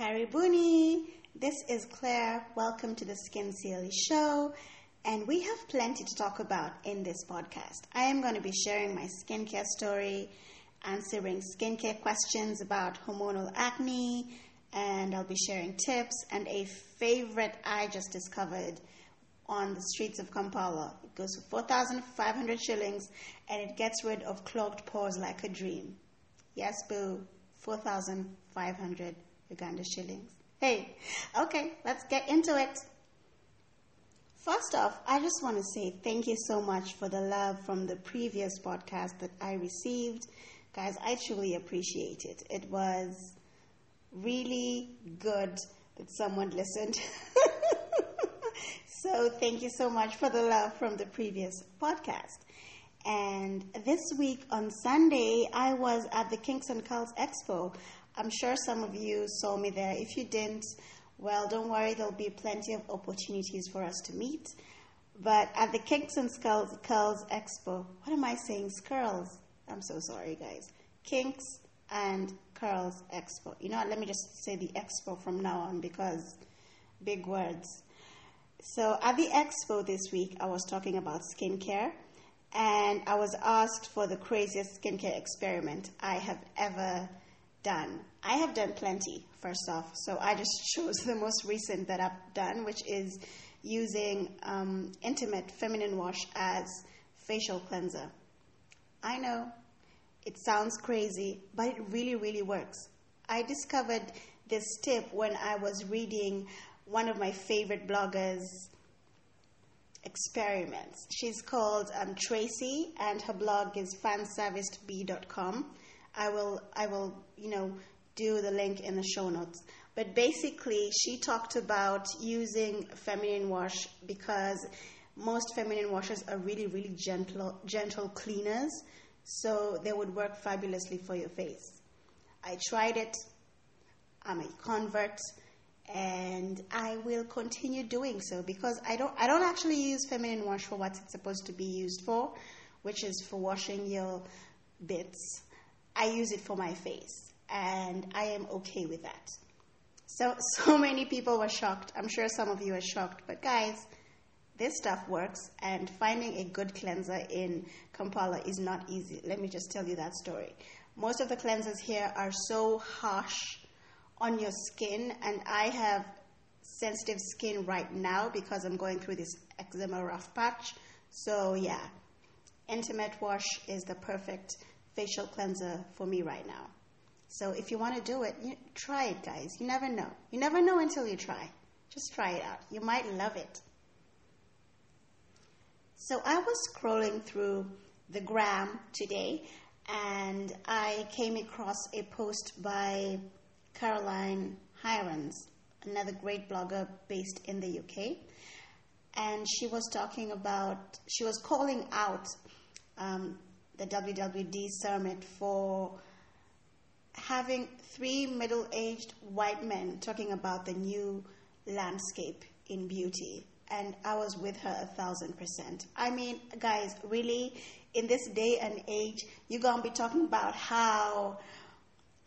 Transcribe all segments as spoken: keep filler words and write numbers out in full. Karibuni, this is Claire. Welcome to the Skincerely Show, and we have plenty to talk about in this podcast. I am going to be sharing my skincare story, answering skincare questions about hormonal acne, and I'll be sharing tips and a favorite I just discovered on the streets of Kampala. It goes for four thousand five hundred shillings, and it gets rid of clogged pores like a dream. Yes, boo, four thousand five hundred Uganda shillings. Hey, okay, let's get into it. First off, I just want to say thank you so much for the love from the previous podcast that I received. Guys, I truly appreciate it. It was really good that someone listened. So thank you so much for the love from the previous podcast. And this week on Sunday, I was at the Kinks and Curls Expo. I'm sure some of you saw me there. If you didn't, well, don't worry, there'll be plenty of opportunities for us to meet. But at the Kinks and Curls, Curls Expo, what am I saying? Curls. I'm so sorry, guys. Kinks and Curls Expo. You know what? Let me just say the expo from now on because big words. So at the expo this week, I was talking about skincare, and I was asked for the craziest skincare experiment I have ever done. I have done plenty, first off, so I just chose the most recent that I've done, which is using um, Intimate Feminine Wash as facial cleanser. I know, it sounds crazy, but it really, really works. I discovered this tip when I was reading one of my favorite bloggers' experiments. She's called um, Tracy, and her blog is fan serviced b dot com. I will, I will, you know, do the link in the show notes. But basically, she talked about using feminine wash because most feminine washes are really, really gentle, gentle cleaners, so they would work fabulously for your face. I tried it. I'm a convert, and I will continue doing so because I don't, I don't actually use feminine wash for what it's supposed to be used for, which is for washing your bits. I use it for my face, and I am okay with that. So, so many people were shocked. I'm sure some of you are shocked, but guys, this stuff works, and finding a good cleanser in Kampala is not easy. Let me just tell you that story. Most of the cleansers here are so harsh on your skin, and I have sensitive skin right now because I'm going through this eczema rough patch. So yeah, Intimate Wash is the perfect facial cleanser for me right now. So if you want to do it, you, try it, guys. You never know. You never know until you try. Just try it out. You might love it. So I was scrolling through the gram today, and I came across a post by Caroline Hirons, another great blogger based in the U K. And she was talking about, she was calling out um, the W W D summit for having three middle-aged white men talking about the new landscape in beauty. And I was with her a thousand percent. I mean, guys, really, in this day and age, you're going to be talking about how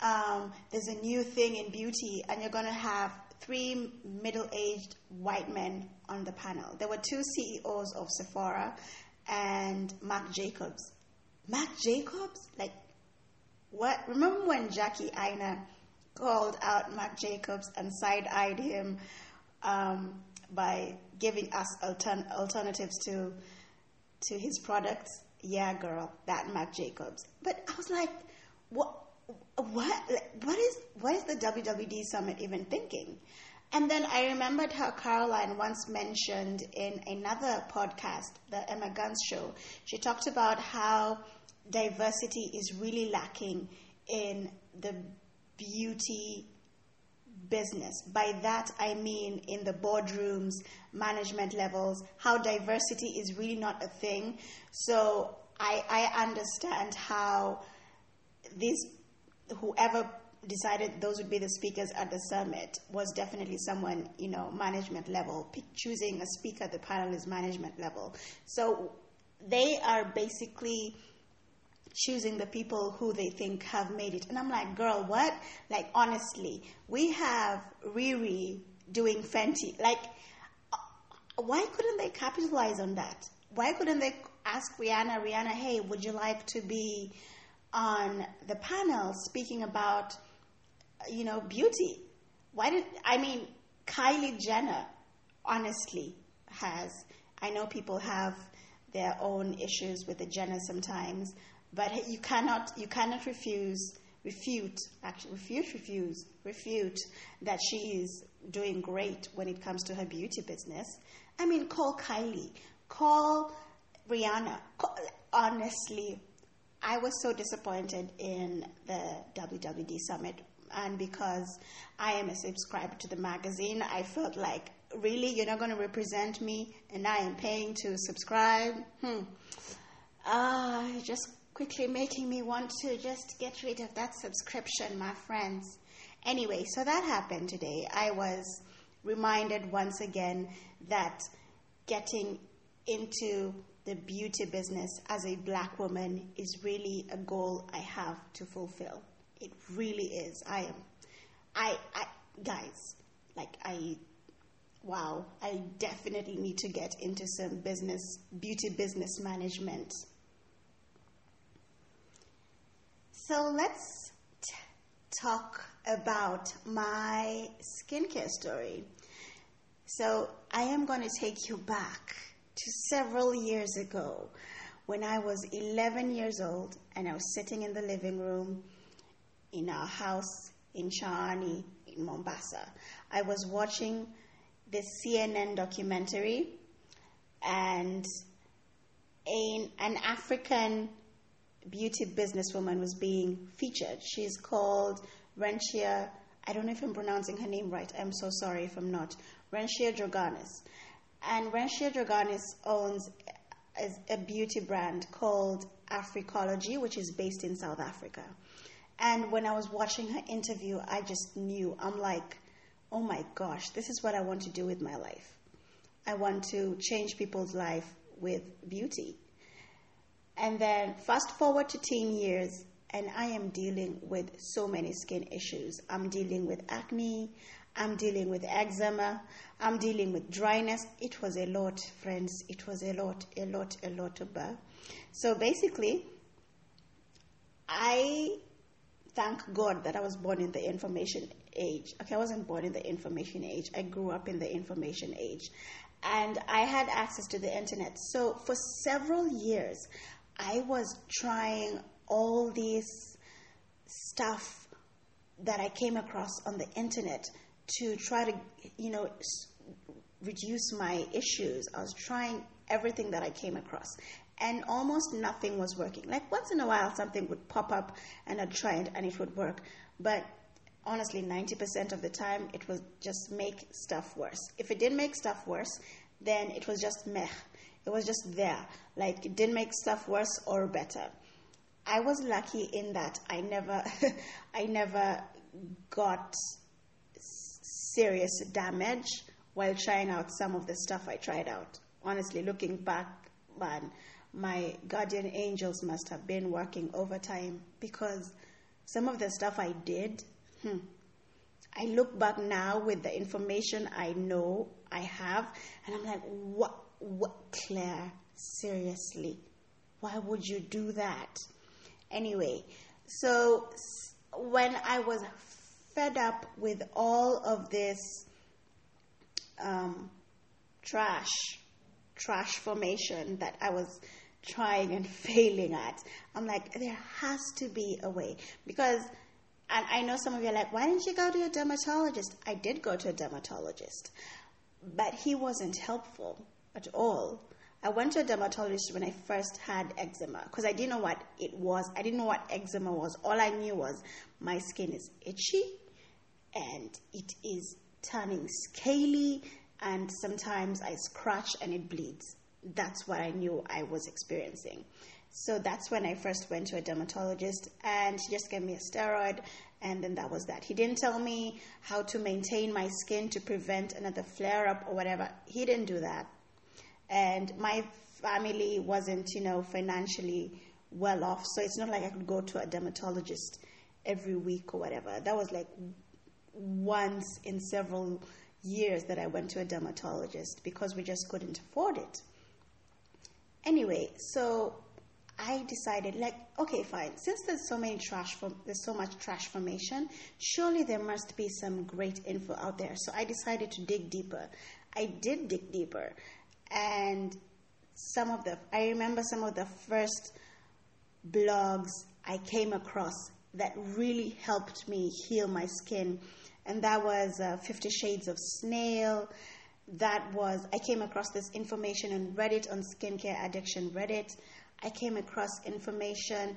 um, there's a new thing in beauty, and you're going to have three middle-aged white men on the panel. There were two C E Os of Sephora and Marc Jacobs. Marc Jacobs? Like, what? Remember when Jackie Aina called out Marc Jacobs and side-eyed him um, by giving us altern- alternatives to to his products? Yeah, girl, that Marc Jacobs. But I was like, what? What? Like, what is what is the W W D summit even thinking? And then I remembered how Caroline once mentioned in another podcast, The Emma Guns Show, she talked about how diversity is really lacking in the beauty business. By that, I mean in the boardrooms, management levels, how diversity is really not a thing. So I, I understand how these, whoever decided those would be the speakers at the summit was definitely someone, you know, management level. P- choosing a speaker, the panel is management level. So they are basically choosing the people who they think have made it. And I'm like, girl, what? Like, honestly, we have Riri doing Fenty. Like, why couldn't they capitalize on that? Why couldn't they ask Rihanna, Rihanna, hey, would you like to be on the panel speaking about, you know, beauty? Why did, I mean, Kylie Jenner, honestly, has, I know people have their own issues with the Jenner sometimes, but you cannot, you cannot refuse, refute, actually refute, refuse, refute that she is doing great when it comes to her beauty business. I mean, call Kylie, call Rihanna. Call, honestly, I was so disappointed in the W W D Summit, and because I am a subscriber to the magazine, I felt like, really, you're not going to represent me, and I am paying to subscribe? Hmm. Ah, uh, just quickly making me want to just get rid of that subscription, my friends. Anyway, so that happened today. I was reminded once again that getting into the beauty business as a black woman is really a goal I have to fulfill. It really is. I am, I, I, guys, like I, wow, I definitely need to get into some business, beauty business management. So let's t- talk about my skincare story. So I am going to take you back to several years ago when I was eleven years old and I was sitting in the living room in our house in Chaani, in Mombasa. I was watching the C N N documentary, and a, an African beauty businesswoman was being featured. She's called Renshia, I don't know if I'm pronouncing her name right, I'm so sorry if I'm not, Renshia Droganis. And Renshia Droganis owns a, a beauty brand called Africology, which is based in South Africa. And when I was watching her interview, I just knew, I'm like, oh my gosh, this is what I want to do with my life. I want to change people's life with beauty. And then fast forward to teen years, and I am dealing with so many skin issues. I'm dealing with acne, I'm dealing with eczema, I'm dealing with dryness. It was a lot, friends. It was a lot, a lot, a lot to bear. So basically, I thank God that I was born in the information age. Okay, I wasn't born in the information age. I grew up in the information age. And I had access to the internet. So for several years, I was trying all this stuff that I came across on the internet to try to, you know, reduce my issues. I was trying everything that I came across. And almost nothing was working. Like once in a while, something would pop up and I'd try it and it would work. But honestly, ninety percent of the time, it was just make stuff worse. If it didn't make stuff worse, then it was just meh. It was just there. Like it didn't make stuff worse or better. I was lucky in that I never, I never got serious damage while trying out some of the stuff I tried out. Honestly, looking back, man, my guardian angels must have been working overtime because some of the stuff I did, hmm, I look back now with the information I know I have, and I'm like, what, what, Claire, seriously, why would you do that? Anyway, so when I was fed up with all of this um, trash, trash formation that I was trying and failing at, I'm like, there has to be a way. Because, and I know some of you are like, why didn't you go to a dermatologist? I did go to a dermatologist, but he wasn't helpful at all. I went to a dermatologist when I first had eczema because I didn't know what it was. I didn't know what eczema was. All I knew was my skin is itchy and it is turning scaly, and sometimes I scratch and it bleeds. That's what I knew I was experiencing. So that's when I first went to a dermatologist, and she just gave me a steroid, and then that was that. He didn't tell me how to maintain my skin to prevent another flare-up or whatever. He didn't do that. And my family wasn't, you know, financially well off. So it's not like I could go to a dermatologist every week or whatever. That was like once in several years that I went to a dermatologist because we just couldn't afford it. Anyway, so I decided, like, okay, fine. Since there's so many trash, for, there's so much trash formation, surely there must be some great info out there. So I decided to dig deeper. I did dig deeper, and some of the, I remember some of the first blogs I came across that really helped me heal my skin, and that was uh, Fifty Shades of Snail. That was, I came across this information on Reddit, on Skincare Addiction Reddit. I came across information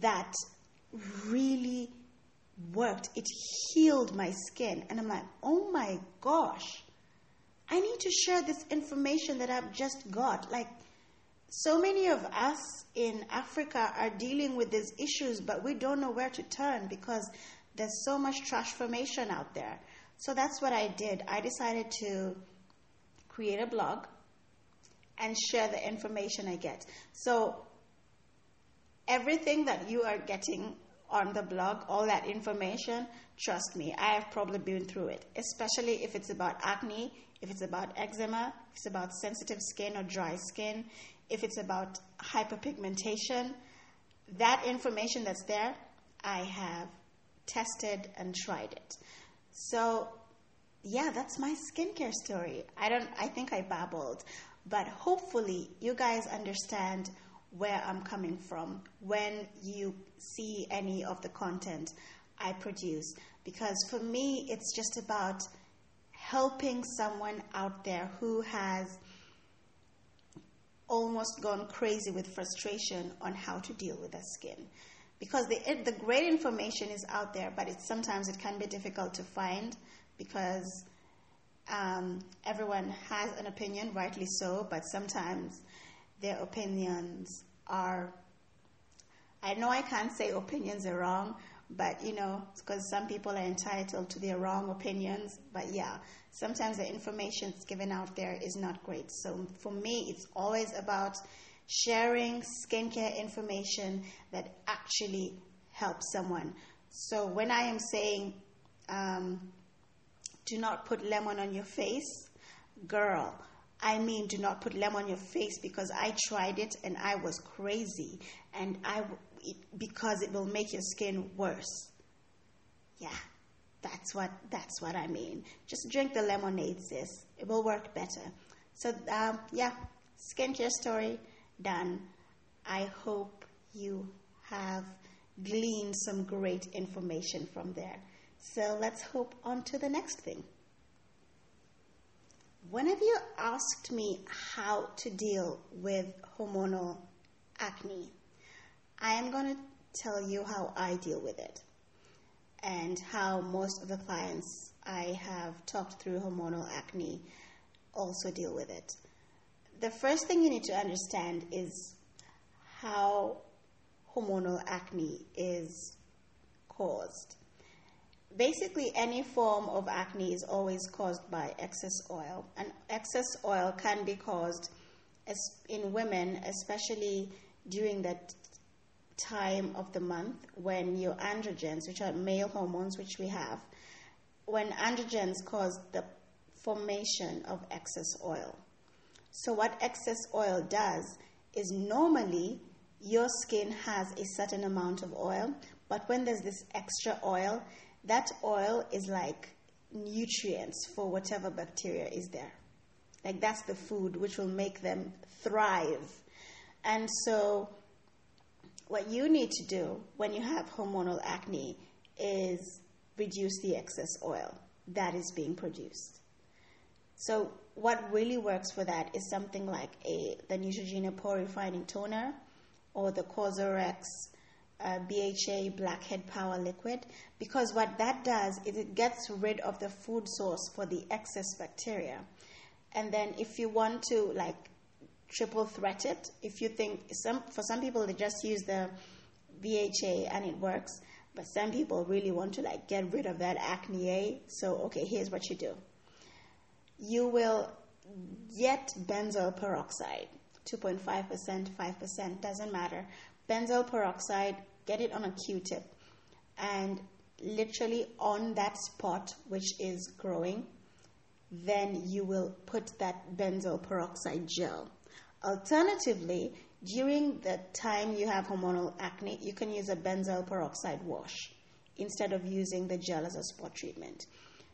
that really worked. It healed my skin. And I'm like, oh my gosh, I need to share this information that I've just got. Like, so many of us in Africa are dealing with these issues, but we don't know where to turn because there's so much trash formation out there. So that's what I did. I decided to create a blog and share the information I get. So everything that you are getting on the blog, all that information, trust me, I have probably been through it, especially if it's about acne, if it's about eczema, if it's about sensitive skin or dry skin, if it's about hyperpigmentation. That information that's there, I have tested and tried it. So yeah, that's my skincare story. I don't, I think I babbled. But hopefully you guys understand where I'm coming from when you see any of the content I produce. Because for me, it's just about helping someone out there who has almost gone crazy with frustration on how to deal with their skin. Because the the great information is out there, but it's, sometimes it can be difficult to find because Um, everyone has an opinion, rightly so, but sometimes their opinions are, I know I can't say opinions are wrong, but you know, because some people are entitled to their wrong opinions, but yeah, sometimes the information that's given out there is not great. So for me, it's always about sharing skincare information that actually helps someone. So when I am saying, um, do not put lemon on your face, girl, I mean do not put lemon on your face, because I tried it and I was crazy, and I it, because it will make your skin worse. Yeah, that's what that's what I mean. Just drink the lemonade, sis. It will work better. So um, yeah, skincare story done. I hope you have gleaned some great information from there. So let's hop on to the next thing. One of you asked me how to deal with hormonal acne. I am going to tell you how I deal with it and how most of the clients I have talked through hormonal acne also deal with it. The first thing you need to understand is how hormonal acne is caused. Basically, any form of acne is always caused by excess oil, and excess oil can be caused as in women, especially during that time of the month when your androgens, which are male hormones, which we have, when androgens cause the formation of excess oil. So what excess oil does is, normally your skin has a certain amount of oil, but when there's this extra oil, that oil is like nutrients for whatever bacteria is there. Like, that's the food which will make them thrive. And so what you need to do when you have hormonal acne is reduce the excess oil that is being produced. So what really works for that is something like a the Neutrogena Pore Refining Toner or the COSRX Uh, B H A Blackhead Power Liquid, because what that does is it gets rid of the food source for the excess bacteria. And then if you want to like triple threat it, if you think some for some people they just use the B H A and it works, but some people really want to like get rid of that acne. So okay, here's what you do. You will get benzoyl peroxide, two point five percent, five percent, doesn't matter. benzoyl peroxide, get it on a Q-tip, and literally on that spot which is growing, then you will put that benzoyl peroxide gel. Alternatively, during the time you have hormonal acne, you can use a benzoyl peroxide wash instead of using the gel as a spot treatment.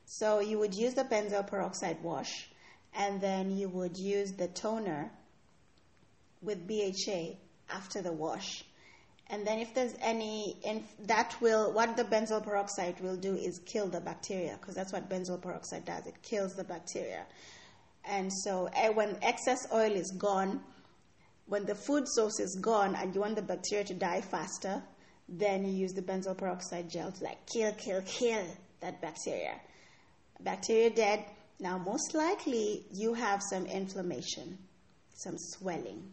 So you would use the benzoyl peroxide wash, and then you would use the toner with B H A after the wash. And then if there's any, and that will, what the benzoyl peroxide will do is kill the bacteria, because that's what benzoyl peroxide does. It kills the bacteria. And so when excess oil is gone, when the food source is gone and you want the bacteria to die faster, then you use the benzoyl peroxide gel to like kill, kill, kill that bacteria. Bacteria dead. Now, most likely you have some inflammation, some swelling.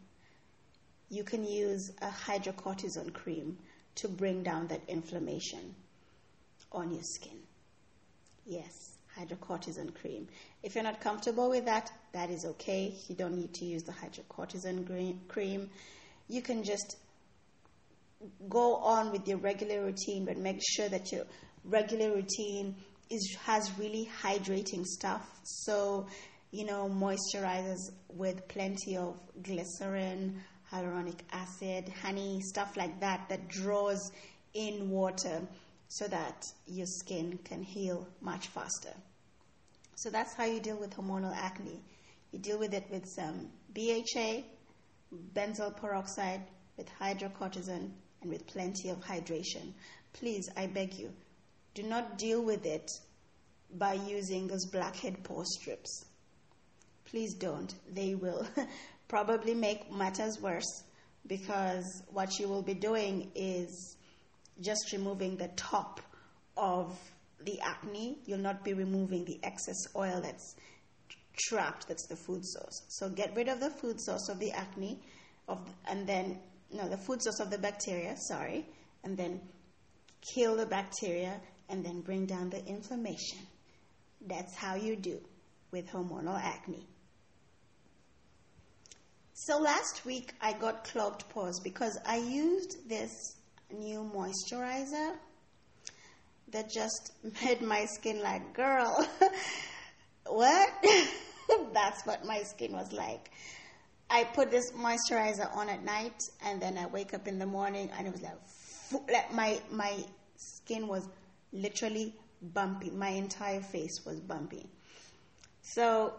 You can use a hydrocortisone cream to bring down that inflammation on your skin. Yes, hydrocortisone cream. If you're not comfortable with that, that is okay. You don't need to use the hydrocortisone cream. You can just go on with your regular routine, but make sure that your regular routine is has really hydrating stuff. So, you know, moisturizers with plenty of glycerin, hyaluronic acid, honey, stuff like that that draws in water so that your skin can heal much faster. So that's how you deal with hormonal acne. You deal with it with some B H A, benzoyl peroxide, with hydrocortisone, and with plenty of hydration. Please, I beg you, do not deal with it by using those blackhead pore strips. Please don't. They will probably make matters worse, because what you will be doing is just removing the top of the acne. You'll not be removing the excess oil that's trapped, that's the food source. So get rid of the food source of the acne, of and then, no, the food source of the bacteria, sorry, and then kill the bacteria and then bring down the inflammation. That's how you do with hormonal acne. So last week I got clogged pores because I used this new moisturizer that just made my skin like, girl, what? That's what my skin was like. I put this moisturizer on at night, and then I wake up in the morning and it was like, like my my skin was literally bumpy. My entire face was bumpy. So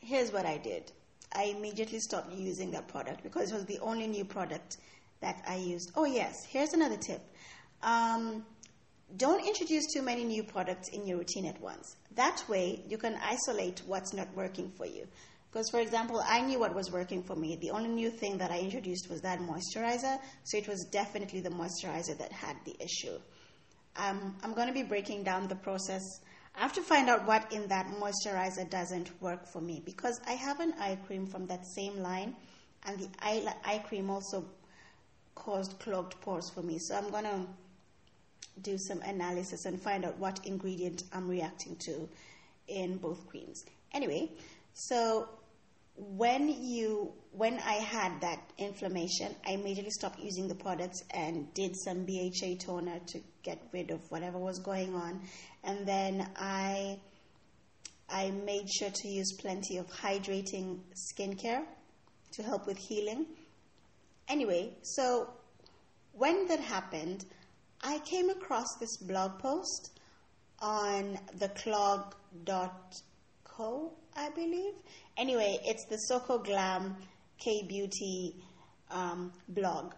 here's what I did. I immediately stopped using that product because it was the only new product that I used. Oh yes, here's another tip. Um, don't introduce too many new products in your routine at once. That way you can isolate what's not working for you. Because for example, I knew what was working for me. The only new thing that I introduced was that moisturizer. So it was definitely the moisturizer that had the issue. Um, I'm going to be breaking down the process. I have to find out what in that moisturizer doesn't work for me, because I have an eye cream from that same line, and the eye, eye cream also caused clogged pores for me. So I'm going to do some analysis and find out what ingredient I'm reacting to in both creams. Anyway, so when you when I had that inflammation, I immediately stopped using the products and did some B H A toner to get rid of whatever was going on. And then I I made sure to use plenty of hydrating skincare to help with healing. Anyway, so when that happened, I came across this blog post on the clog dot co, I believe. Anyway, it's the Soko Glam K-Beauty um, blog.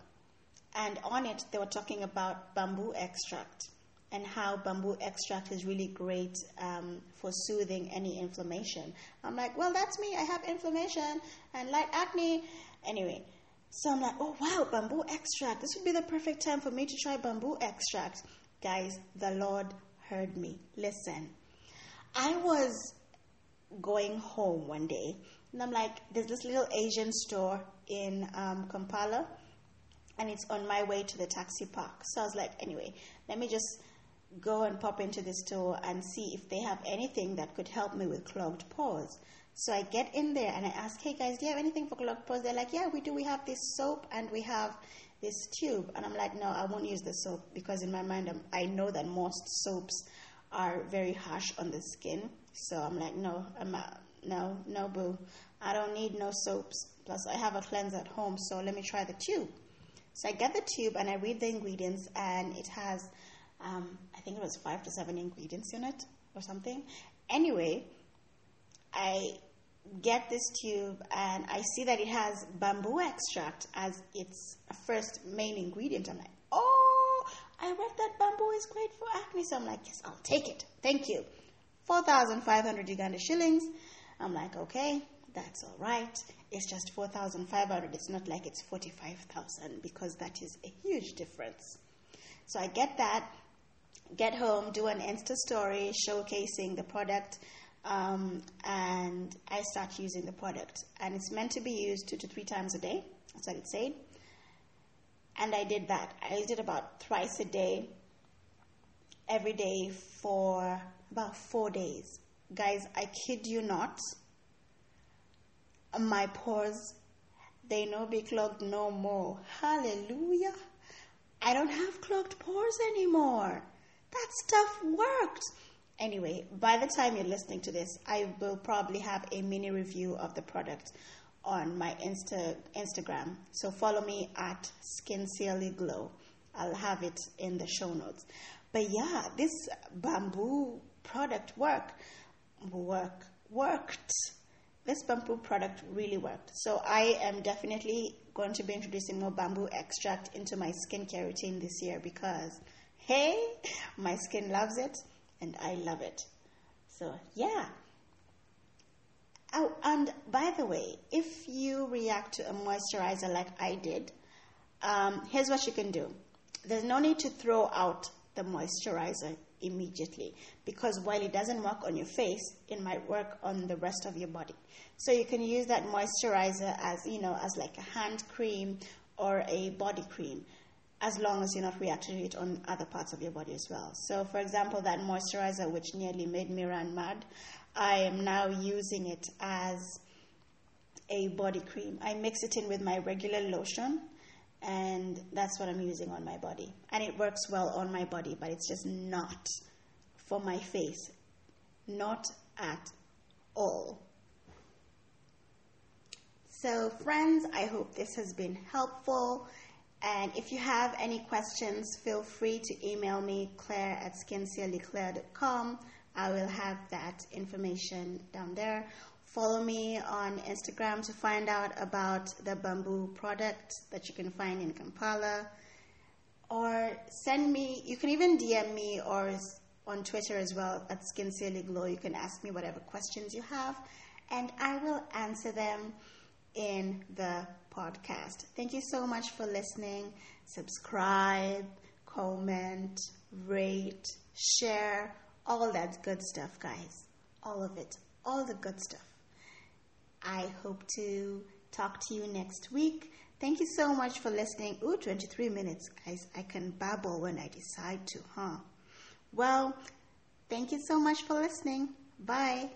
And on it, they were talking about bamboo extract and how bamboo extract is really great um, for soothing any inflammation. I'm like, well, that's me. I have inflammation and light acne. Anyway, so I'm like, oh, wow, bamboo extract. This would be the perfect time for me to try bamboo extract. Guys, the Lord heard me. Listen, I was going home one day, and I'm like, there's this little Asian store in um, Kampala, and it's on my way to the taxi park. So I was like, anyway, let me just go and pop into the store and see if they have anything that could help me with clogged pores. So I get in there and I ask, hey guys, do you have anything for clogged pores? They're like, yeah, we do. We have this soap and we have this tube. And I'm like, no, I won't use the soap, because in my mind, I'm, I know that most soaps are very harsh on the skin. So I'm like, no, I'm not, no, no, boo. I don't need no soaps. Plus, I have a cleanser at home, so let me try the tube. So I get the tube and I read the ingredients, and it has, um, I think it was five to seven ingredients in it or something. Anyway, I get this tube and I see that it has bamboo extract as its first main ingredient. I'm like, oh, I read that bamboo is great for acne. So I'm like, yes, I'll take it. Thank you. four thousand five hundred Uganda shillings. I'm like, okay, that's all right. It's just four thousand five hundred. It's not like it's forty-five thousand, because that is a huge difference. So I get that, get home, do an Insta story showcasing the product, um, and I start using the product. And it's meant to be used two to three times a day. That's what it said. And I did that. I used it about thrice a day, every day for about four days. Guys, I kid you not, my pores, they no be clogged no more. Hallelujah. I don't have clogged pores anymore. That stuff worked. Anyway, by the time you're listening to this, I will probably have a mini review of the product on my Insta Instagram. So follow me at SkincerelyGlow. I'll have it in the show notes. But yeah, this bamboo product work, work, worked. This bamboo product really worked. So I am definitely going to be introducing more bamboo extract into my skincare routine this year, because, hey, my skin loves it and I love it. So, yeah. Oh, and by the way, if you react to a moisturizer like I did, um, here's what you can do. There's no need to throw out the moisturizer immediately, because while it doesn't work on your face, it might work on the rest of your body. So you can use that moisturizer as, you know, as like a hand cream or a body cream, as long as you're not reacting to it on other parts of your body as well. So for example, that moisturizer which nearly made me run mad, I am now using it as a body cream. I mix it in with my regular lotion, and that's what I'm using on my body. And it works well on my body, but it's just not for my face. Not at all. So friends, I hope this has been helpful. And if you have any questions, feel free to email me, Claire at skincerely claire dot com. I will have that information down there. Follow me on Instagram to find out about the bamboo product that you can find in Kampala. Or send me, you can even D M me or on Twitter as well at SkincerelyGlow. You can ask me whatever questions you have, and I will answer them in the podcast. Thank you so much for listening. Subscribe, comment, rate, share, all that good stuff, guys. All of it, all the good stuff. I hope to talk to you next week. Thank you so much for listening. Ooh, twenty-three minutes, guys. I can babble when I decide to, huh? Well, thank you so much for listening. Bye.